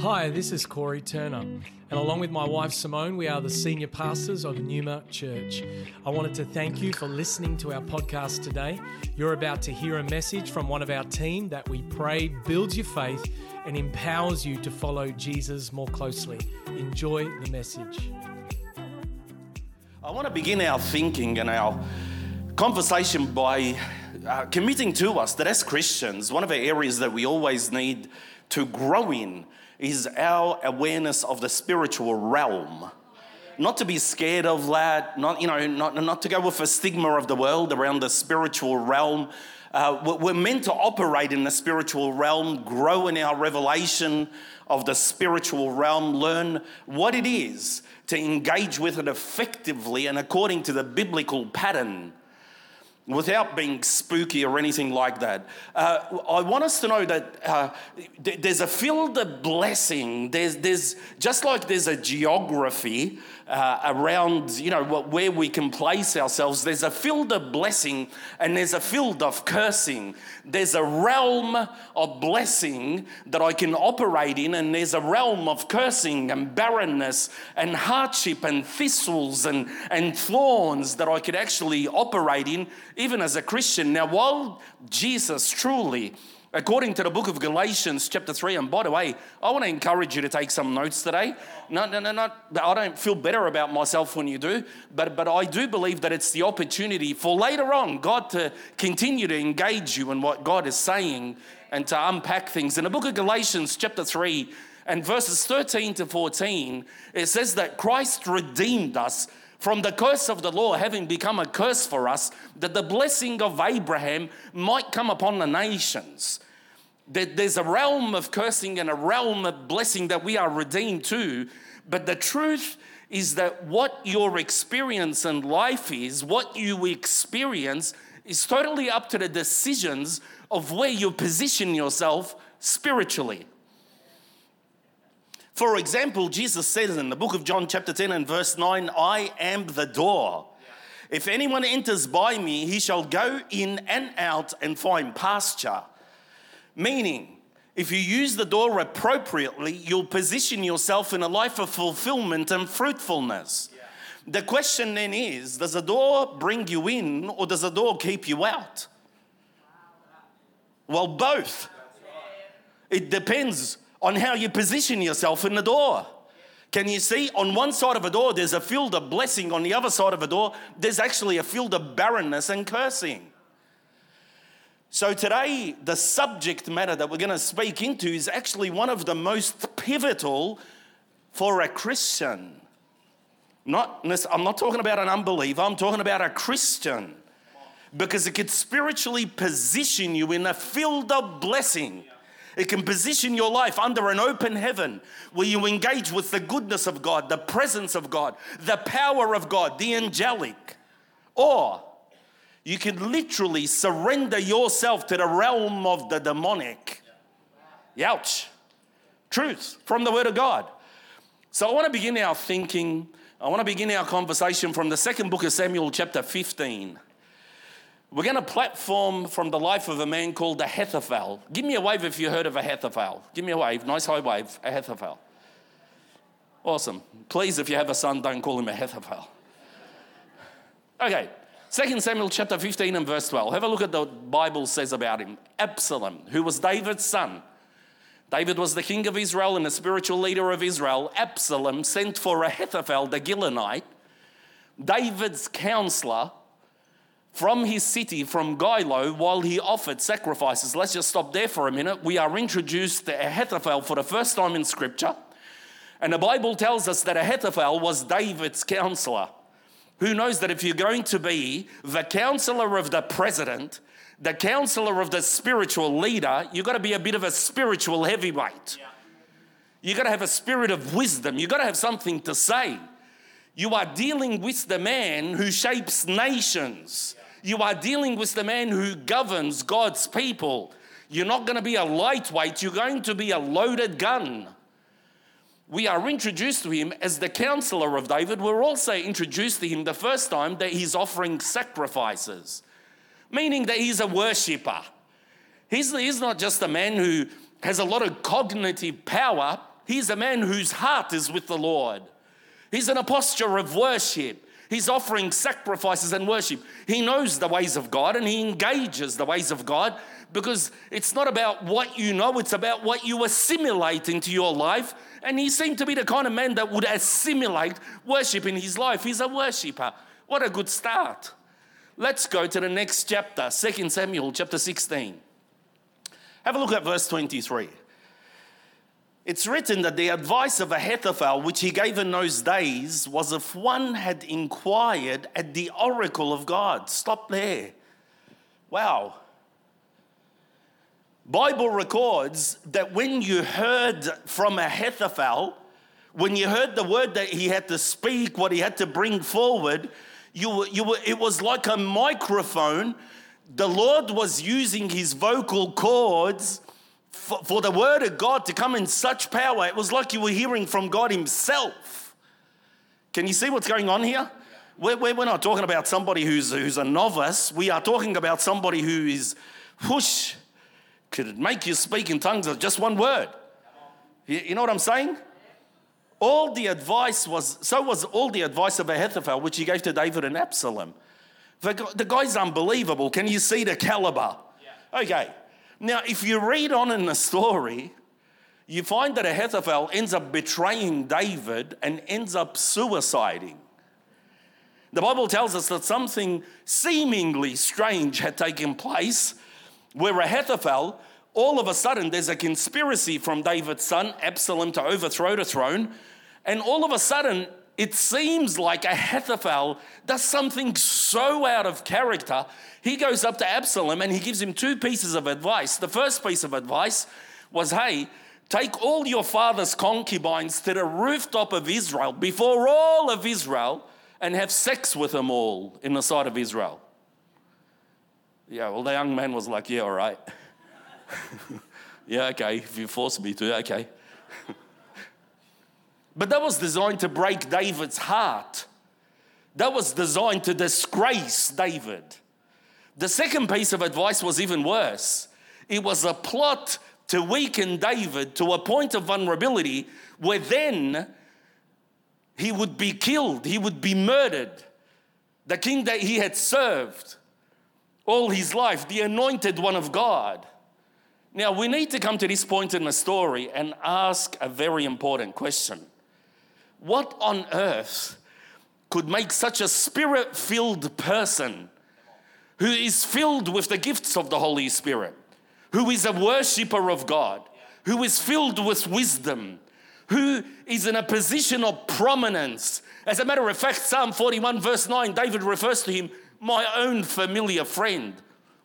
Hi, this is Corey Turner, and along with my wife Simone, we are the senior pastors of Numa Church. I wanted to thank you for listening to our podcast today. You're about to hear a message from one of our team that we pray builds your faith and empowers you to follow Jesus more closely. Enjoy the message. I want to begin our thinking and our conversation by committing to us that as Christians, one of the areas that we always need to grow in is our awareness of the spiritual realm. Not to be scared of that, not to go with a stigma of the world around the spiritual realm. We're meant to operate in the spiritual realm, grow in our revelation of the spiritual realm, learn what it is to engage with it effectively and according to the biblical pattern, without being spooky or anything like that. I want us to know that there's a field of blessing. There's just like there's a geography around, where we can place ourselves. There's a field of blessing and there's a field of cursing. There's a realm of blessing that I can operate in, and there's a realm of cursing and barrenness and hardship and thistles and thorns that I could actually operate in, even as a Christian. Now, while Jesus truly, according to the book of Galatians chapter 3, and by the way, I want to encourage you to take some notes today. I don't feel better about myself when you do, but I do believe that it's the opportunity for later on God to continue to engage you in what God is saying and to unpack things. In the book of Galatians chapter 3 and verses 13 to 14, it says that Christ redeemed us from the curse of the law, having become a curse for us, that the blessing of Abraham might come upon the nations. That there's a realm of cursing and a realm of blessing that we are redeemed to. But the truth is that what your experience in life is, what you experience, is totally up to the decisions of where you position yourself spiritually. For example, Jesus says in the book of John chapter 10 and verse 9, I am the door. If anyone enters by me, he shall go in and out and find pasture. Meaning, if you use the door appropriately, you'll position yourself in a life of fulfillment and fruitfulness. Yeah. The question then is, does the door bring you in or does the door keep you out? Well, both. It depends on how you position yourself in the door. Can you see? On one side of a door, there's a field of blessing. On the other side of a door, there's actually a field of barrenness and cursing. So today, the subject matter that we're going to speak into is actually one of the most pivotal for a Christian. I'm not talking about an unbeliever. I'm talking about a Christian. Because it could spiritually position you in a field of blessing. It can position your life under an open heaven where you engage with the goodness of God, the presence of God, the power of God, the angelic. Or you can literally surrender yourself to the realm of the demonic. Ouch. Truth from the Word of God. So I want to begin our thinking, I want to begin our conversation from the second book of Samuel chapter 15. We're going to platform from the life of a man called Ahithophel. Give me a wave if you heard of Ahithophel. Give me a wave, nice high wave, Ahithophel. Awesome. Please, if you have a son, don't call him Ahithophel. Okay, 2 Samuel chapter 15 and verse 12. Have a look at what the Bible says about him. Absalom, who was David's son. David was the king of Israel and the spiritual leader of Israel. Absalom sent for Ahithophel, the Gilonite, David's counselor, from his city, from Gilo, while he offered sacrifices. Let's just stop there for a minute. We are introduced to Ahithophel for the first time in Scripture. And the Bible tells us that Ahithophel was David's counselor. Who knows that if you're going to be the counselor of the president, the counselor of the spiritual leader, you've got to be a bit of a spiritual heavyweight. Yeah. You've got to have a spirit of wisdom. You've got to have something to say. You are dealing with the man who shapes nations. Yeah. You are dealing with the man who governs God's people. You're not going to be a lightweight. You're going to be a loaded gun. We are introduced to him as the counselor of David. We're also introduced to him the first time that he's offering sacrifices, meaning that he's a worshiper. He's not just a man who has a lot of cognitive power. He's a man whose heart is with the Lord. He's in a posture of worship. He's offering sacrifices and worship. He knows the ways of God and he engages the ways of God, because it's not about what you know, it's about what you assimilate into your life. And he seemed to be the kind of man that would assimilate worship in his life. He's a worshiper. What a good start. Let's go to the next chapter, 2 Samuel chapter 16. Have a look at verse 23. It's written that the advice of Ahithophel, which he gave in those days, was if one had inquired at the oracle of God. Stop there. Wow. Bible records that when you heard from Ahithophel, when you heard the word that he had to speak, what he had to bring forward, it was like a microphone. The Lord was using his vocal cords for the word of God to come in such power. It was like you were hearing from God himself. Can you see what's going on here? We're not talking about somebody who's a novice. We are talking about somebody who is, whoosh, could make you speak in tongues of just one word. You know what I'm saying? So was all the advice of Ahithophel, which he gave to David and Absalom. The guy's unbelievable. Can you see the caliber? Yeah. Okay. Now, if you read on in the story, you find that Ahithophel ends up betraying David and ends up suiciding. The Bible tells us that something seemingly strange had taken place where Ahithophel, all of a sudden, there's a conspiracy from David's son, Absalom, to overthrow the throne. And all of a sudden, it seems like Ahithophel does something so out of character. He goes up to Absalom and he gives him two pieces of advice. The first piece of advice was, hey, take all your father's concubines to the rooftop of Israel before all of Israel and have sex with them all in the sight of Israel. Yeah, well, the young man was like, yeah, all right. Yeah, okay, if you force me to, okay. But that was designed to break David's heart. That was designed to disgrace David. The second piece of advice was even worse. It was a plot to weaken David to a point of vulnerability where then he would be killed, he would be murdered. The king that he had served all his life, the anointed one of God. Now, we need to come to this point in the story and ask a very important question. What on earth could make such a spirit-filled person who is filled with the gifts of the Holy Spirit, who is a worshiper of God, who is filled with wisdom, who is in a position of prominence? As a matter of fact, Psalm 41 verse 9, David refers to him, my own familiar friend,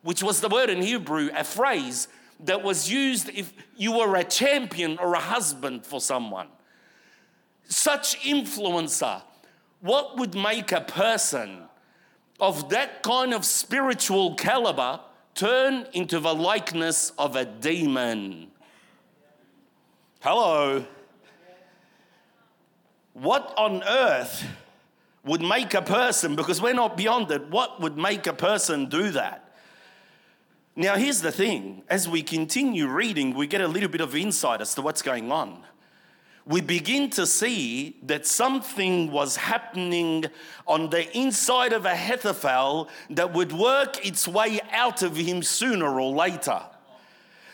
which was the word in Hebrew, a phrase that was used if you were a champion or a husband for someone. Such influencer, what would make a person of that kind of spiritual caliber turn into the likeness of a demon? Hello. What on earth would make a person, because we're not beyond it, what would make a person do that? Now, here's the thing. As we continue reading, we get a little bit of insight as to what's going on. We begin to see that something was happening on the inside of Ahithophel that would work its way out of him sooner or later.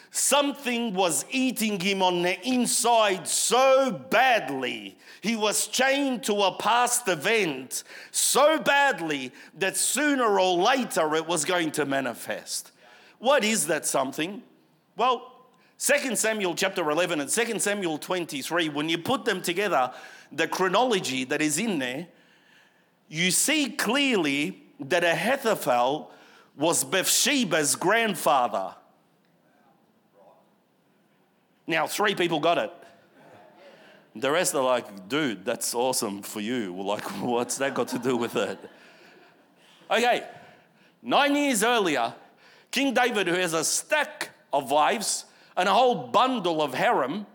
Something was eating him on the inside so badly. He was chained to a past event so badly that sooner or later it was going to manifest. What is that something? Well, 2 Samuel chapter 11 and 2 Samuel 23, when you put them together, the chronology that is in there, you see clearly that Ahithophel was Bathsheba's grandfather. Now, 3 people got it. The rest are like, dude, that's awesome for you. We're like, what's that got to do with it? Okay, 9 years earlier, King David, who has a stack of wives and a whole bundle of harem,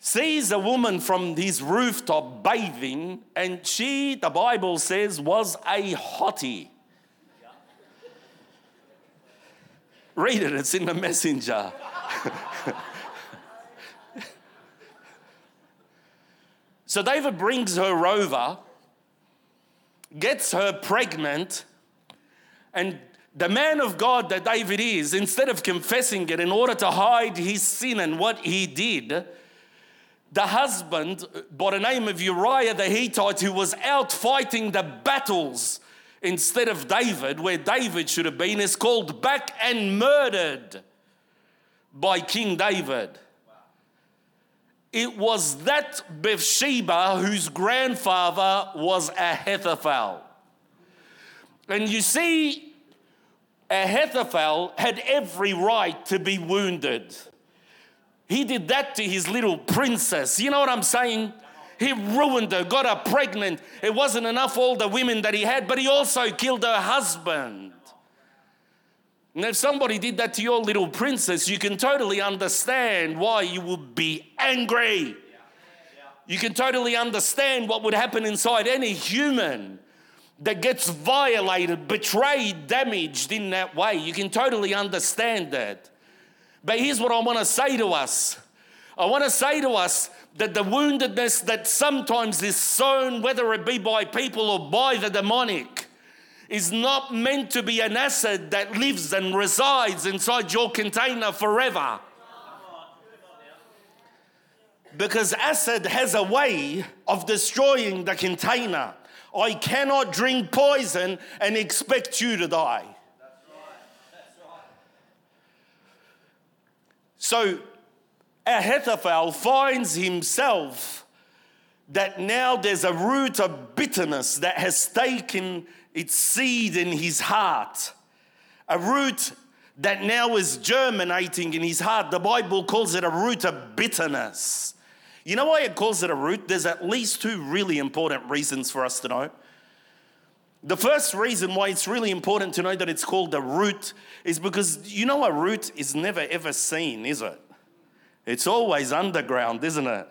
sees a woman from his rooftop bathing, and she, the Bible says, was a hottie. Read it, it's in the Messenger. So David brings her over, gets her pregnant, and the man of God that David is, instead of confessing it in order to hide his sin and what he did, the husband, by the name of Uriah the Hittite, who was out fighting the battles instead of David, where David should have been, is called back and murdered by King David. It was that Bathsheba whose grandfather was Ahithophel. And you see, Ahithophel had every right to be wounded. He did that to his little princess. You know what I'm saying? He ruined her, got her pregnant. It wasn't enough, all the women that he had, but he also killed her husband. And if somebody did that to your little princess, you can totally understand why you would be angry. You can totally understand what would happen inside any human that gets violated, betrayed, damaged in that way. You can totally understand that. But here's what I want to say to us. I want to say to us that the woundedness that sometimes is sown, whether it be by people or by the demonic, is not meant to be an acid that lives and resides inside your container forever. Because acid has a way of destroying the container. I cannot drink poison and expect you to die. So Ahithophel finds himself that now there's a root of bitterness that has taken its seed in his heart, a root that now is germinating in his heart. The Bible calls it a root of bitterness. You know why it calls it a root? There's at least two really important reasons for us to know. The first reason why it's really important to know that it's called a root is because, you know, a root is never ever seen, is it? It's always underground, isn't it?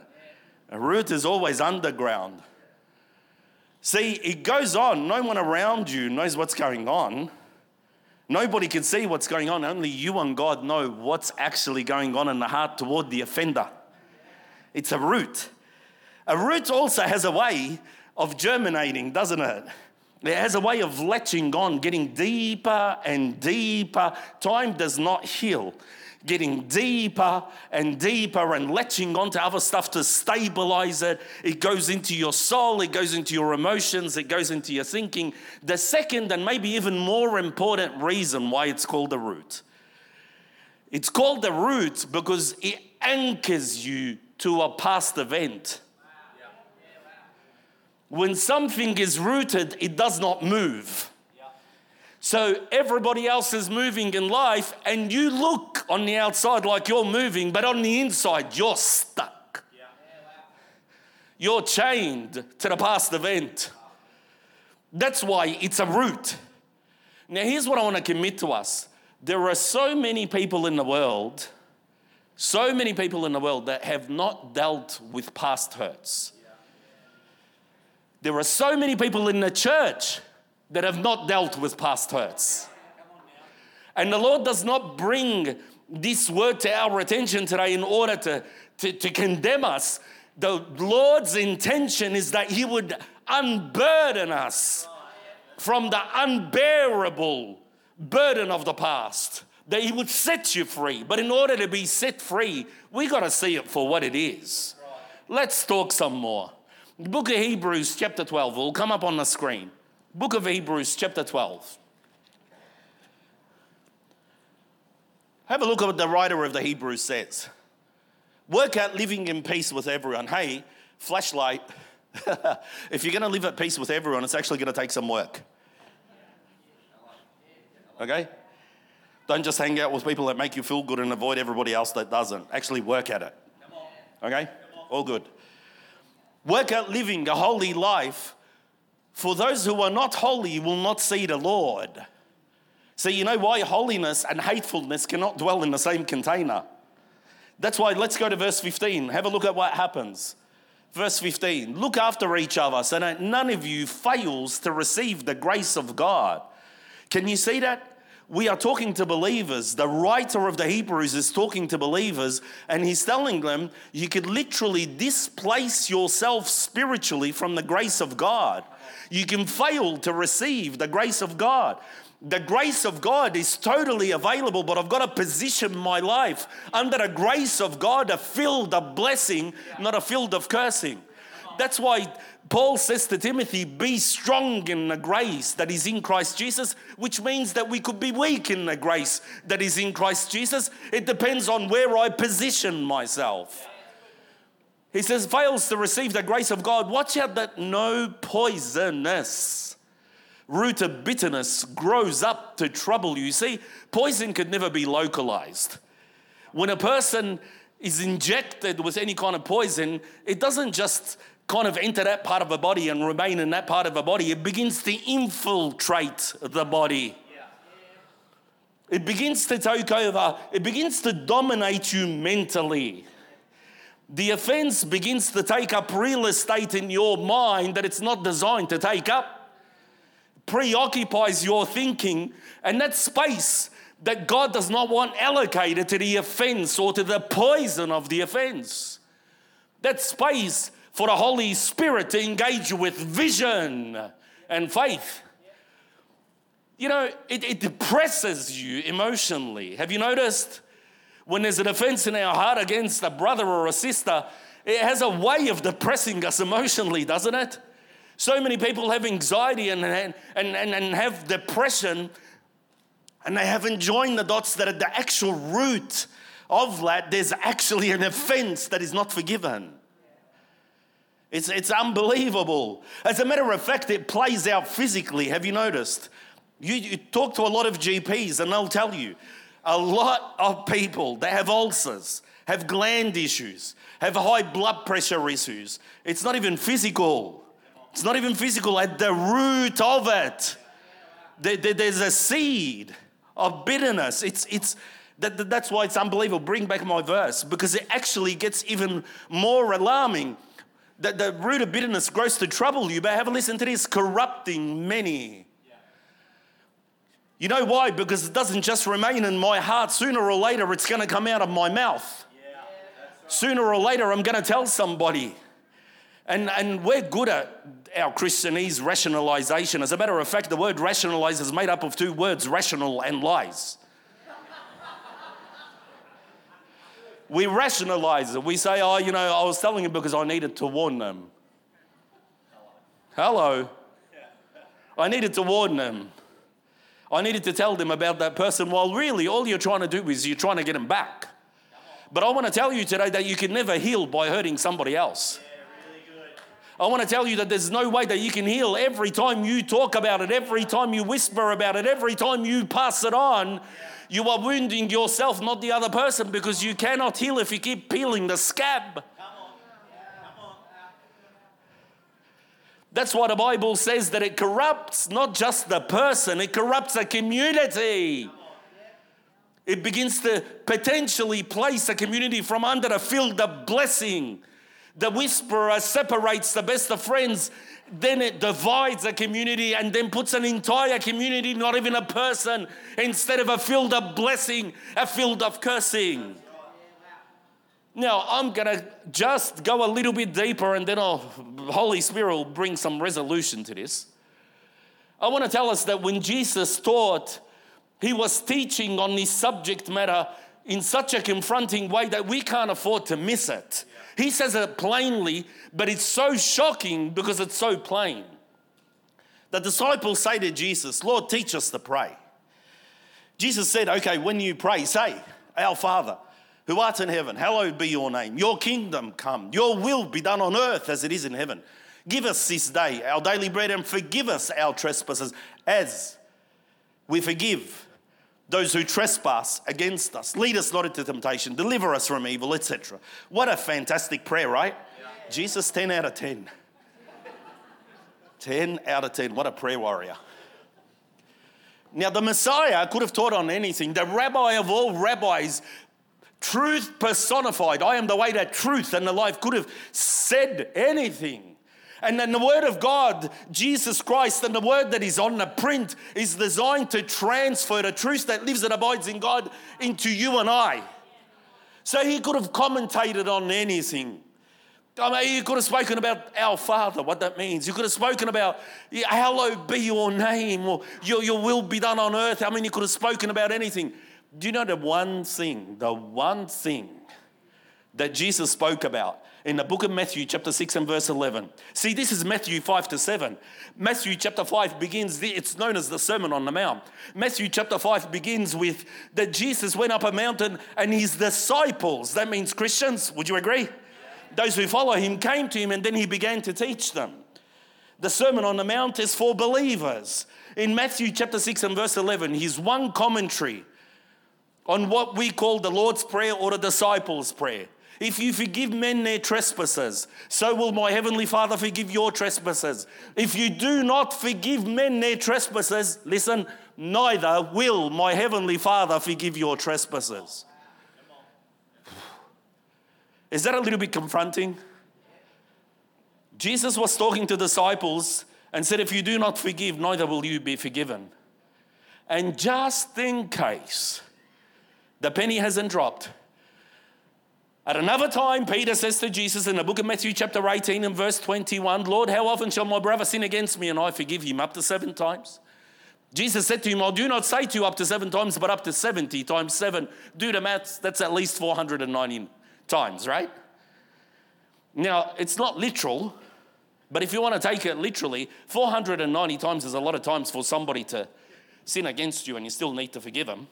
A root is always underground. See, it goes on. No one around you knows what's going on. Nobody can see what's going on. Only you and God know what's actually going on in the heart toward the offender. It's a root. A root also has a way of germinating, doesn't it? It has a way of latching on, getting deeper and deeper. Time does not heal. Getting deeper and deeper and latching onto other stuff to stabilize it. It goes into your soul. It goes into your emotions. It goes into your thinking. The second and maybe even more important reason why it's called the root. It's called the root because it anchors you to a past event. When something is rooted, it does not move. So everybody else is moving in life, and you look on the outside like you're moving, but on the inside, you're stuck. You're chained to the past event. That's why it's a root. Now, here's what I want to commit to us. There are so many people in the world, so many people in the world that have not dealt with past hurts. There are so many people in the church that have not dealt with past hurts. And the Lord does not bring this word to our attention today in order to condemn us. The Lord's intention is that He would unburden us from the unbearable burden of the past, that He would set you free. But in order to be set free, we got to see it for what it is. Let's talk some more. Book of Hebrews chapter 12 will come up on the screen. Book of Hebrews chapter 12. Have a look at what the writer of the Hebrews says. Work out living in peace with everyone. Hey, flashlight, if you're going to live at peace with everyone, it's actually going to take some work. Okay? Don't just hang out with people that make you feel good and avoid everybody else that doesn't. Actually work at it. Okay? All good. Work out living a holy life, for those who are not holy will not see the Lord. So you know why holiness and hatefulness cannot dwell in the same container. That's why, let's go to verse 15. Have a look at what happens. Verse 15, look after each other so that none of you fails to receive the grace of God. Can you see that? we are talking to believers. The writer of the Hebrews is talking to believers, and he's telling them you could literally displace yourself spiritually from the grace of God. You can fail to receive the grace of God. The grace of God is totally available, but I've got to position my life under the grace of God, a field of blessing, not a field of cursing. That's why Paul says to Timothy, be strong in the grace that is in Christ Jesus, which means that we could be weak in the grace that is in Christ Jesus. It depends on where I position myself. He says, fails to receive the grace of God. Watch out that no poisonous root of bitterness grows up to trouble you. See, poison could never be localized. When a person is injected with any kind of poison, it doesn't just kind of enter that part of a body and remain in that part of a body. It begins to infiltrate the body. It begins to take over. It begins to dominate you mentally. The offense begins to take up real estate in your mind that it's not designed to take up. Preoccupies your thinking, and that space that God does not want allocated to the offense or to the poison of the offense. That space for the Holy Spirit to engage you with vision and faith. You know, it depresses you emotionally. Have you noticed when there's an offense in our heart against a brother or a sister, it has a way of depressing us emotionally, doesn't it? So many people have anxiety and have depression, and they haven't joined the dots that at the actual root of that, there's actually an offense that is not forgiven. It's unbelievable. As a matter of fact, it plays out physically. Have you noticed? You talk to a lot of GPs and they'll tell you, a lot of people that have ulcers, have gland issues, have high blood pressure issues. It's not even physical. It's not even physical. At the root of it, there's a seed of bitterness. That's why it's unbelievable. Bring back my verse, because it actually gets even more alarming. That the root of bitterness grows to trouble you, but have a listen to this, corrupting many. Yeah. You know why? Because it doesn't just remain in my heart. Sooner or later, it's going to come out of my mouth. Yeah. Right. Sooner or later, I'm going to tell somebody. And we're good at our Christianese rationalization. As a matter of fact, the word rationalize is made up of two words, rational and lies. We rationalize it. We say, oh, you know, I was telling him because I needed to warn them. Hello. I needed to warn them. I needed to tell them about that person. Well, really, all you're trying to do is you're trying to get them back. But I want to tell you today that you can never heal by hurting somebody else. I want to tell you that there's no way that you can heal. Every time you talk about it, every time you whisper about it, every time you pass it on, you are wounding yourself, not the other person, because you cannot heal if you keep peeling the scab. Come on. Yeah. Come on. That's why the Bible says that it corrupts not just the person, it corrupts a community. It begins to potentially place a community from under a field of blessing. The whisperer separates the best of friends, then it divides a community and then puts an entire community, not even a person, instead of a field of blessing, a field of cursing. Now, I'm going to just go a little bit deeper and then Holy Spirit will bring some resolution to this. I want to tell us that when Jesus taught, he was teaching on this subject matter in such a confronting way that we can't afford to miss it. He says it plainly, but it's so shocking because it's so plain. The disciples say to Jesus, Lord, teach us to pray. Jesus said, okay, when you pray, say, Our Father, who art in heaven, hallowed be your name. Your kingdom come, your will be done on earth as it is in heaven. Give us this day our daily bread and forgive us our trespasses as we forgive those who trespass against us. Lead us not into temptation, deliver us from evil, etc. What a fantastic prayer, right? Yeah. Jesus, 10 out of 10. 10 out of 10, what a prayer warrior. Now the Messiah could have taught on anything. The rabbi of all rabbis, truth personified, I am the way, the truth, and the life, could have said anything. And then the word of God, Jesus Christ, and the word that is on the print is designed to transfer the truth that lives and abides in God into you and I. So he could have commentated on anything. I mean, he could have spoken about our Father, what that means. He could have spoken about hallowed be your name, or your will be done on earth. I mean, he could have spoken about anything. Do you know the one thing that Jesus spoke about in the book of Matthew chapter 6 and verse 11? See, this is Matthew 5 to 7. Matthew chapter 5 begins, it's known as the Sermon on the Mount. Matthew chapter 5 begins with that Jesus went up a mountain and his disciples, that means Christians, would you agree? Those who follow him came to him, and then he began to teach them. The Sermon on the Mount is for believers. In Matthew chapter 6 and verse 11, his one commentary on what we call the Lord's Prayer or the Disciples' Prayer. If you forgive men their trespasses, so will my heavenly Father forgive your trespasses. If you do not forgive men their trespasses, listen, neither will my heavenly Father forgive your trespasses. Is that a little bit confronting? Jesus was talking to disciples and said, if you do not forgive, neither will you be forgiven. And just in case the penny hasn't dropped, at another time, Peter says to Jesus in the book of Matthew chapter 18 and verse 21, Lord, how often shall my brother sin against me and I forgive him? Up to 7 times? Jesus said to him, I do not say to you up to 7 times, but up to 70 times 7. Do the maths, that's at least 490 times, right? Now, it's not literal, but if you want to take it literally, 490 times is a lot of times for somebody to sin against you and you still need to forgive them.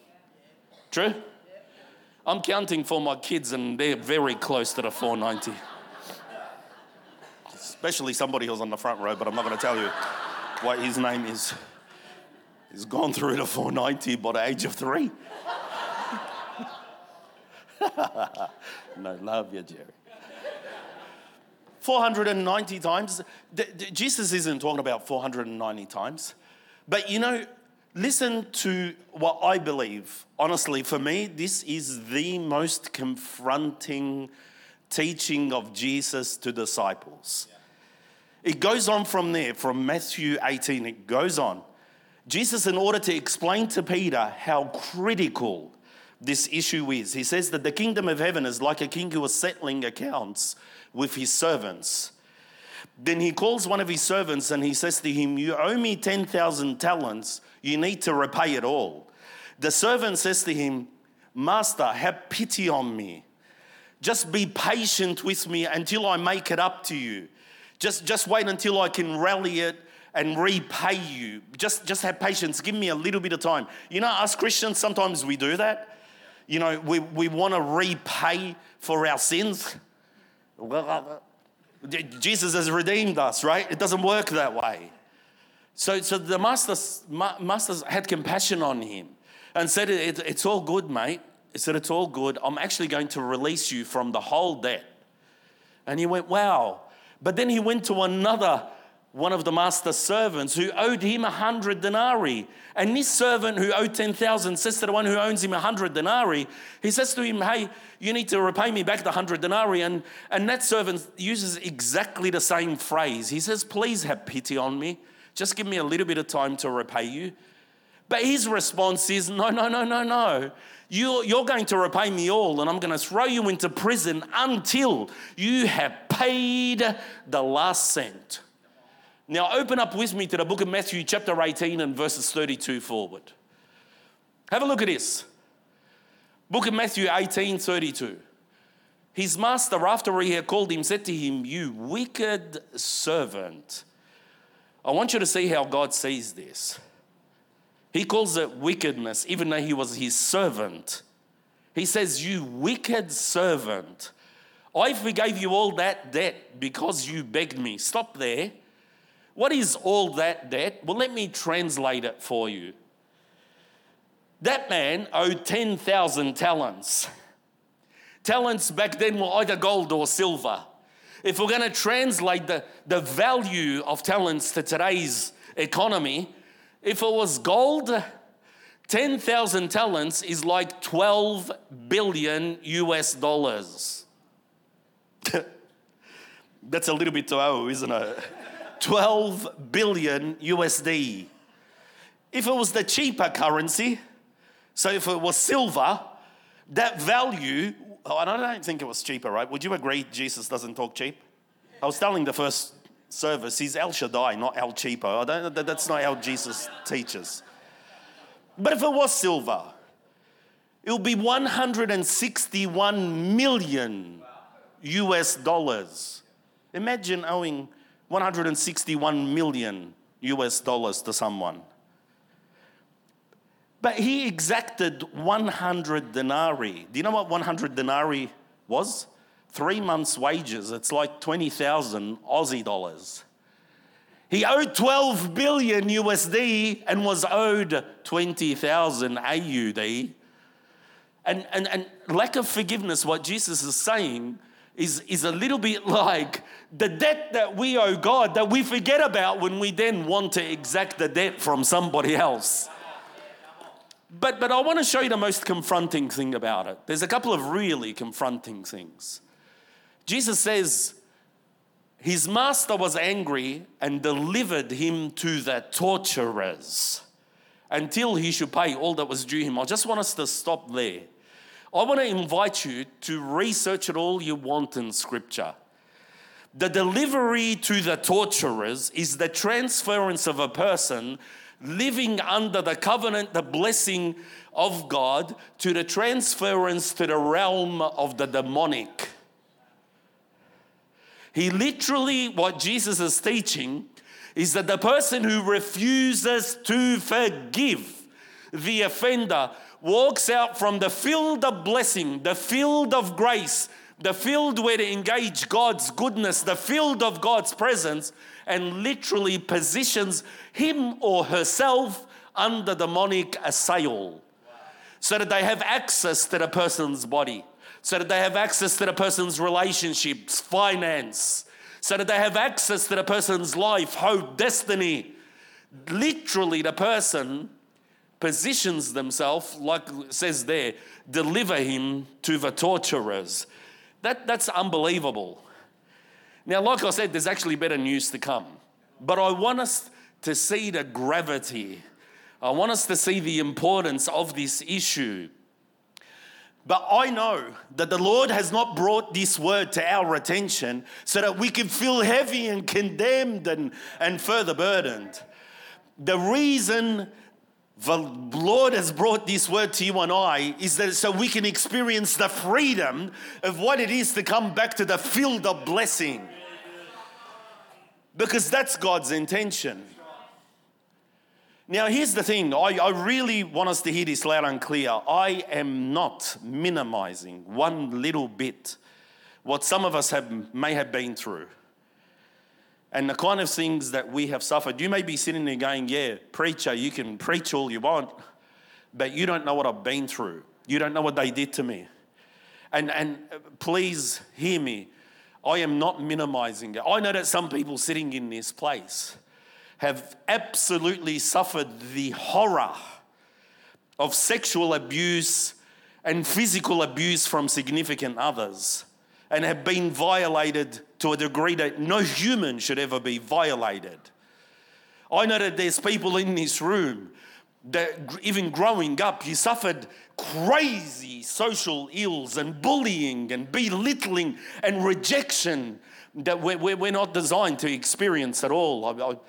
True? I'm counting for my kids and they're very close to the 490. Especially somebody who's on the front row, but I'm not going to tell you what his name is. He's gone through the 490 by the age of 3. No, love you, Jerry. 490 times. Jesus isn't talking about 490 times. But you know, listen to what I believe. Honestly, for me, this is the most confronting teaching of Jesus to disciples. Yeah. It goes on from there, from Matthew 18, it goes on. Jesus, in order to explain to Peter how critical this issue is, he says that the kingdom of heaven is like a king who was settling accounts with his servants. Then he calls one of his servants and he says to him, you owe me 10,000 talents, you need to repay it all. The servant says to him, Master, have pity on me. Just be patient with me until I make it up to you. Just wait until I can rally it and repay you. Just have patience, give me a little bit of time. You know, us Christians, sometimes we do that. You know, we want to repay for our sins. Jesus has redeemed us, right? It doesn't work that way. So the masters had compassion on him and said, it's all good, mate. He said, it's all good. I'm actually going to release you from the whole debt. And he went, wow. But then he went to another one of the master's servants who owed him 100 denarii. And this servant who owed 10,000 says to the one who owns him 100 denarii, he says to him, hey, you need to repay me back the 100 denarii. And that servant uses exactly the same phrase. He says, please have pity on me. Just give me a little bit of time to repay you. But his response is, no. You're going to repay me all, and I'm going to throw you into prison until you have paid the last cent. Now open up with me to the book of Matthew chapter 18 and verses 32 forward. Have a look at this. Book of Matthew 18, 32. His master, after he had called him, said to him, you wicked servant. I want you to see how God sees this. He calls it wickedness, even though he was his servant. He says, you wicked servant. I forgave you all that debt because you begged me. Stop there. What is all that debt? Well, let me translate it for you. That man owed 10,000 talents. Talents back then were either gold or silver. If we're going to translate the value of talents to today's economy, if it was gold, 10,000 talents is like 12 billion US dollars. That's a little bit low, isn't it? 12 billion USD. If it was the cheaper currency, so if it was silver, that value, and I don't think it was cheaper, right? Would you agree Jesus doesn't talk cheap? I was telling the first service, he's El Shaddai, not El Cheapo. That's not how Jesus teaches. But if it was silver, it would be 161 million US dollars. Imagine owing 161 million US dollars to someone. But he exacted 100 denarii. Do you know what 100 denarii was? 3 months' wages. It's like 20,000 Aussie dollars. He owed 12 billion USD and was owed 20,000 AUD. And lack of forgiveness, what Jesus is saying, is a little bit like the debt that we owe God that we forget about when we then want to exact the debt from somebody else. But I want to show you the most confronting thing about it. There's a couple of really confronting things. Jesus says, his master was angry and delivered him to the torturers until he should pay all that was due him. I just want us to stop there. I want to invite you to research it all you want in Scripture. The delivery to the torturers is the transference of a person living under the covenant, the blessing of God, to the transference to the realm of the demonic. He literally, what Jesus is teaching, is that the person who refuses to forgive the offender walks out from the field of blessing, the field of grace, the field where to engage God's goodness, the field of God's presence, and literally positions him or herself under demonic assail so that they have access to the person's body, so that they have access to the person's relationships, finance, so that they have access to the person's life, hope, destiny. Literally, the person positions themselves, like it says there, deliver him to the torturers. That's unbelievable. Now, like I said, there's actually better news to come. But I want us to see the gravity. I want us to see the importance of this issue. But I know that the Lord has not brought this word to our attention so that we can feel heavy and condemned and further burdened. The reason the Lord has brought this word to you and I is that so we can experience the freedom of what it is to come back to the field of blessing. Because that's God's intention. Now, here's the thing. I really want us to hear this loud and clear. I am not minimizing one little bit what some of us may have been through and the kind of things that we have suffered. You may be sitting there going, yeah, preacher, you can preach all you want, but you don't know what I've been through. You don't know what they did to me. And please hear me. I am not minimizing it. I know that some people sitting in this place have absolutely suffered the horror of sexual abuse and physical abuse from significant others and have been violated to a degree that no human should ever be violated. I know that there's people in this room that even growing up, you suffered crazy social ills and bullying and belittling and rejection that we're not designed to experience at all.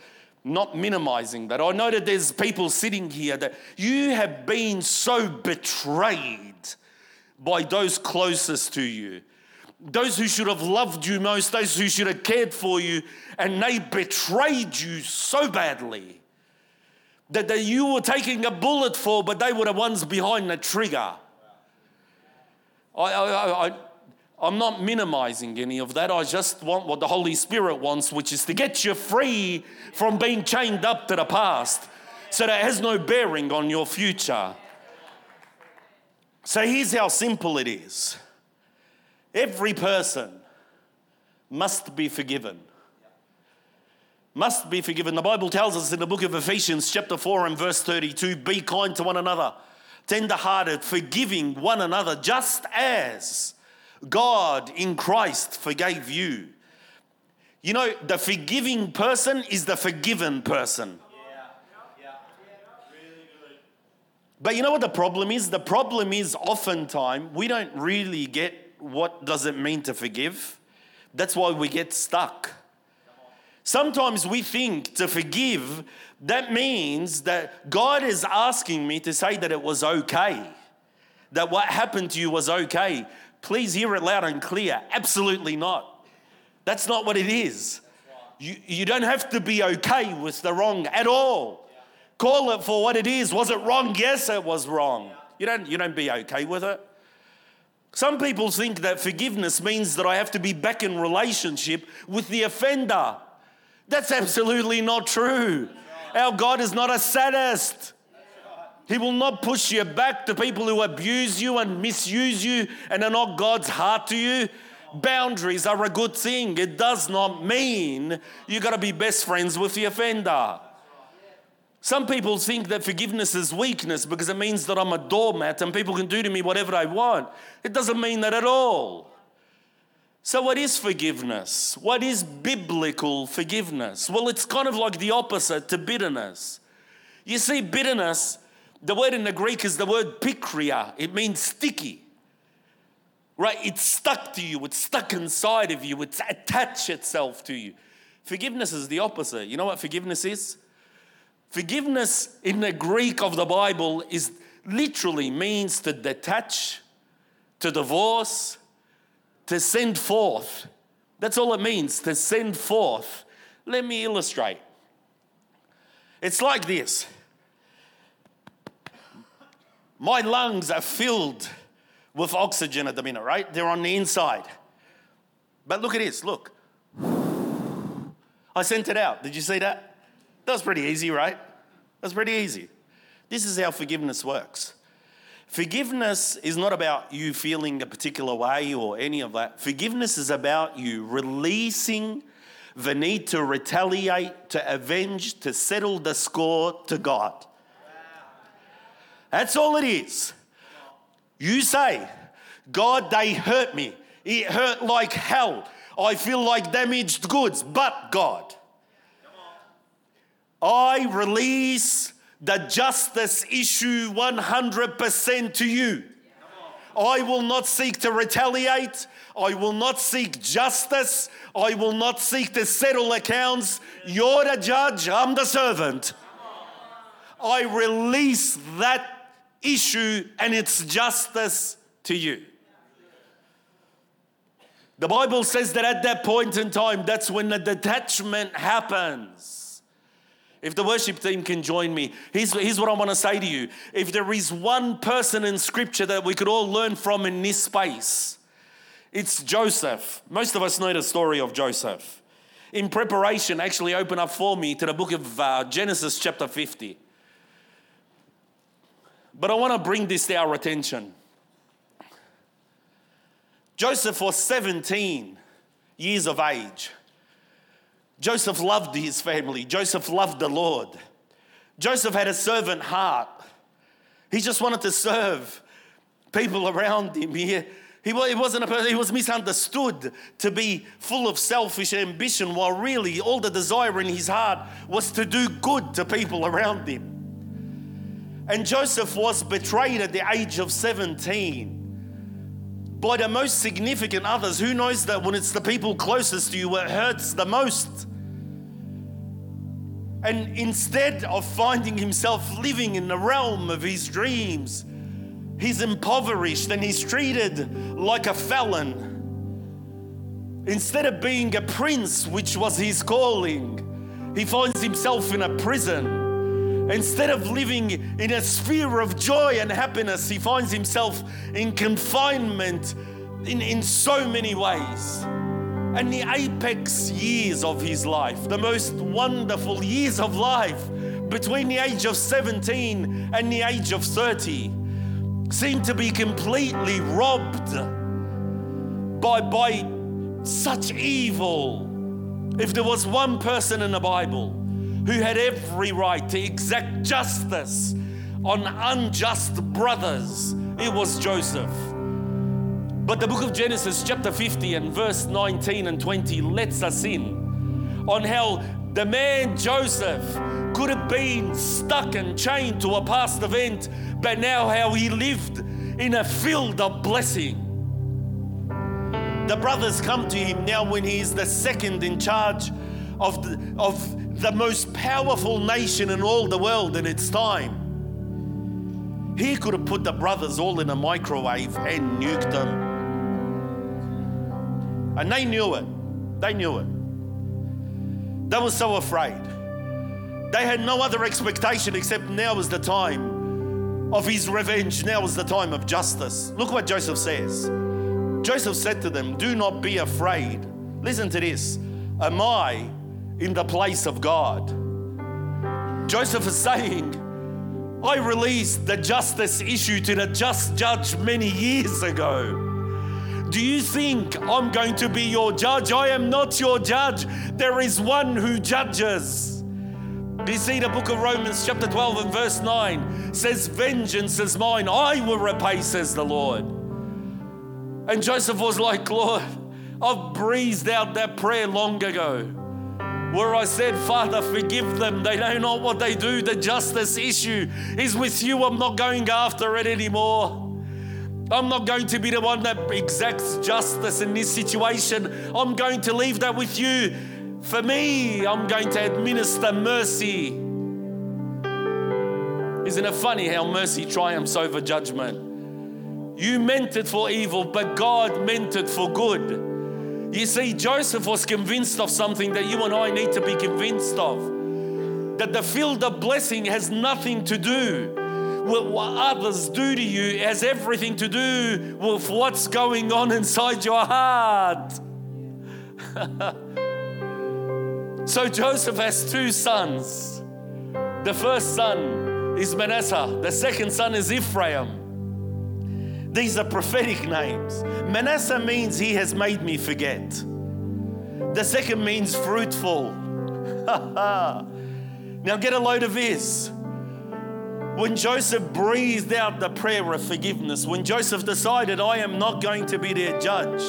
Not minimizing that. I know that there's people sitting here that you have been so betrayed by those closest to you, those who should have loved you most, those who should have cared for you, and they betrayed you so badly that you were taking a bullet for, but they were the ones behind the trigger. I'm not minimizing any of that. I just want what the Holy Spirit wants, which is to get you free from being chained up to the past so that it has no bearing on your future. So here's how simple it is. Every person must be forgiven. Must be forgiven. The Bible tells us in the book of Ephesians chapter 4 and verse 32, be kind to one another, tender-hearted, forgiving one another, just as God in Christ forgave you. You know, the forgiving person is the forgiven person. But you know what the problem is? The problem is oftentimes we don't really get what does it mean to forgive. That's why we get stuck. Sometimes we think to forgive, that means that God is asking me to say that it was okay. That what happened to you was okay. Please hear it loud and clear. Absolutely not. That's not what it is. You don't have to be okay with the wrong at all. Call it for what it is. Was it wrong? Yes, it was wrong. You don't be okay with it. Some people think that forgiveness means that I have to be back in relationship with the offender. That's absolutely not true. Our God is not a sadist. He will not push you back to people who abuse you and misuse you and are not God's heart to you. Boundaries are a good thing. It does not mean you got to be best friends with the offender. Some people think that forgiveness is weakness because it means that I'm a doormat and people can do to me whatever they want. It doesn't mean that at all. So what is forgiveness? What is biblical forgiveness? Well, it's kind of like the opposite to bitterness. You see, bitterness, the word in the Greek is the word pikria. It means sticky. Right? It's stuck to you. It's stuck inside of you. It's attached itself to you. Forgiveness is the opposite. You know what forgiveness is? Forgiveness in the Greek of the Bible is literally means to detach, to divorce, to send forth. That's all it means, to send forth. Let me illustrate. It's like this. My lungs are filled with oxygen at the minute, right? They're on the inside. But look at this, look. I sent it out. Did you see that? That's pretty easy, right? That's pretty easy. This is how forgiveness works. Forgiveness is not about you feeling a particular way or any of that. Forgiveness is about you releasing the need to retaliate, to avenge, to settle the score to God. That's all it is. You say, God, they hurt me. It hurt like hell. I feel like damaged goods, but God. I release the justice issue 100% to you. I will not seek to retaliate. I will not seek justice. I will not seek to settle accounts. You're the judge, I'm the servant. I release that issue and its justice to you. The Bible says that at that point in time, that's when the detachment happens. If the worship team can join me, here's what I want to say to you. If there is one person in Scripture that we could all learn from in this space, it's Joseph. Most of us know the story of Joseph. In preparation, actually open up for me to the book of Genesis chapter 50. But I want to bring this to our attention. Joseph was 17 years of age. Joseph loved his family. Joseph loved the Lord. Joseph had a servant heart. He just wanted to serve people around him. He was misunderstood to be full of selfish ambition, while really all the desire in his heart was to do good to people around him. And Joseph was betrayed at the age of 17. By the most significant others. Who knows that when it's the people closest to you, it hurts the most? And instead of finding himself living in the realm of his dreams, he's impoverished and he's treated like a felon. Instead of being a prince, which was his calling, he finds himself in a prison. Instead of living in a sphere of joy and happiness, he finds himself in confinement in so many ways. And the apex years of his life, the most wonderful years of life, between the age of 17 and the age of 30, seem to be completely robbed by such evil. If there was one person in the Bible who had every right to exact justice on unjust brothers, it was Joseph. But the book of Genesis chapter 50 and verse 19 and 20 lets us in on how the man Joseph could have been stuck and chained to a past event, but now how he lived in a field of blessing. The brothers come to him now when he is the second in charge of the most powerful nation in all the world in its time. He could have put the brothers all in a microwave and nuked them. And they knew it. They knew it. They were so afraid. They had no other expectation except now is the time of his revenge. Now is the time of justice. Look what Joseph says. Joseph said to them, "Do not be afraid." Listen to this. Am I in the place of God? Joseph is saying, I released the justice issue to the just judge many years ago. Do you think I'm going to be your judge? I am not your judge. There is one who judges. Do you see the book of Romans chapter 12 and verse 9 says, "Vengeance is mine, I will repay, says the Lord." And Joseph was like, "Lord, I've breezed out that prayer long ago, where I said, Father, forgive them. They know not what they do. The justice issue is with you. I'm not going after it anymore. I'm not going to be the one that exacts justice in this situation. I'm going to leave that with you. For me, I'm going to administer mercy." Isn't it funny how mercy triumphs over judgment? You meant it for evil, but God meant it for good. You see, Joseph was convinced of something that you and I need to be convinced of, that the field of blessing has nothing to do with what others do to you. It has everything to do with what's going on inside your heart. So Joseph has two sons. The first son is Manasseh. The second son is Ephraim. These are prophetic names. Manasseh means he has made me forget. The second means fruitful. Now get a load of this. When Joseph breathed out the prayer of forgiveness, when Joseph decided, I am not going to be their judge,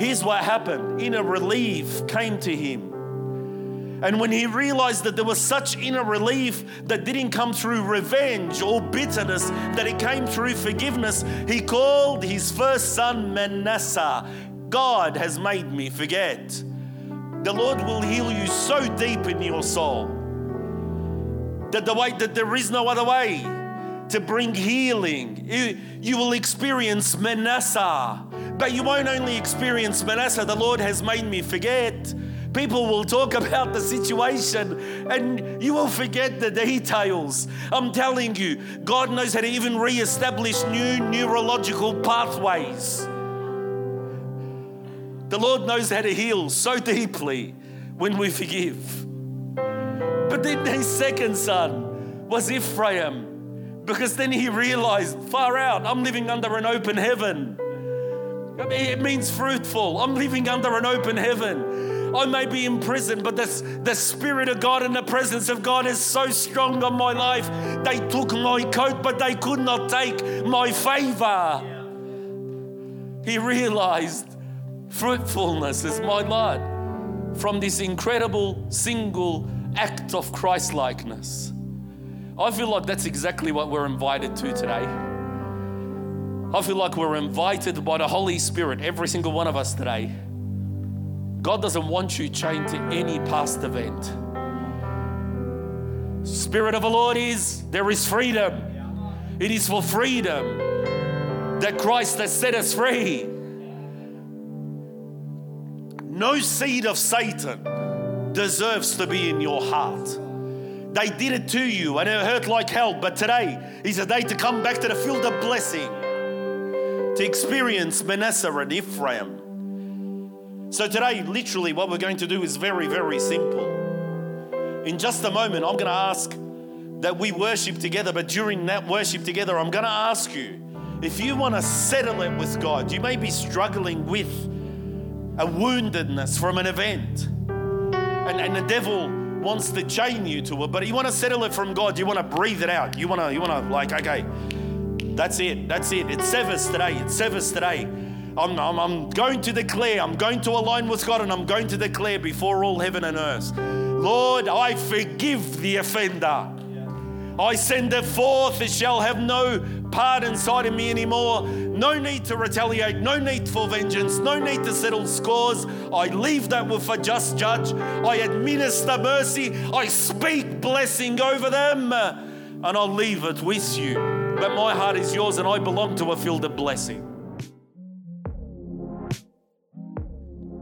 here's what happened. Inner relief came to him. And when he realized that there was such inner relief that didn't come through revenge or bitterness, that it came through forgiveness, he called his first son Manasseh. God has made me forget. The Lord will heal you so deep in your soul that there is no other way to bring healing. You will experience Manasseh. But you won't only experience Manasseh, the Lord has made me forget. People will talk about the situation and you will forget the details. I'm telling you, God knows how to even reestablish new neurological pathways. The Lord knows how to heal so deeply when we forgive. But then his second son was Ephraim, because then he realized, far out, I'm living under an open heaven. It means fruitful. I'm living under an open heaven. I may be in prison, but the Spirit of God and the presence of God is so strong on my life. They took my coat, but they could not take my favor. He realized fruitfulness is my lot from this incredible single act of Christ-likeness. I feel like that's exactly what we're invited to today. I feel like we're invited by the Holy Spirit, every single one of us today. God doesn't want you chained to any past event. Spirit of the Lord is, there is freedom. It is for freedom that Christ has set us free. No seed of Satan deserves to be in your heart. They did it to you and it hurt like hell, but today is a day to come back to the field of blessing, to experience Manasseh and Ephraim. So today, literally, what we're going to do is very, very simple. In just a moment, I'm going to ask that we worship together, but during that worship together, I'm going to ask you, if you want to settle it with God, you may be struggling with a woundedness from an event, and the devil wants to chain you to it, but you want to settle it from God, you want to breathe it out, you want to like, okay, that's it, it severs today, I'm going to declare, I'm going to align with God, and I'm going to declare before all heaven and earth, Lord, I forgive the offender. I send it forth, it shall have no part inside of me anymore. No need to retaliate, no need for vengeance, no need to settle scores. I leave that with a just judge. I administer mercy. I speak blessing over them, and I'll leave it with you. But my heart is yours, and I belong to a field of blessing.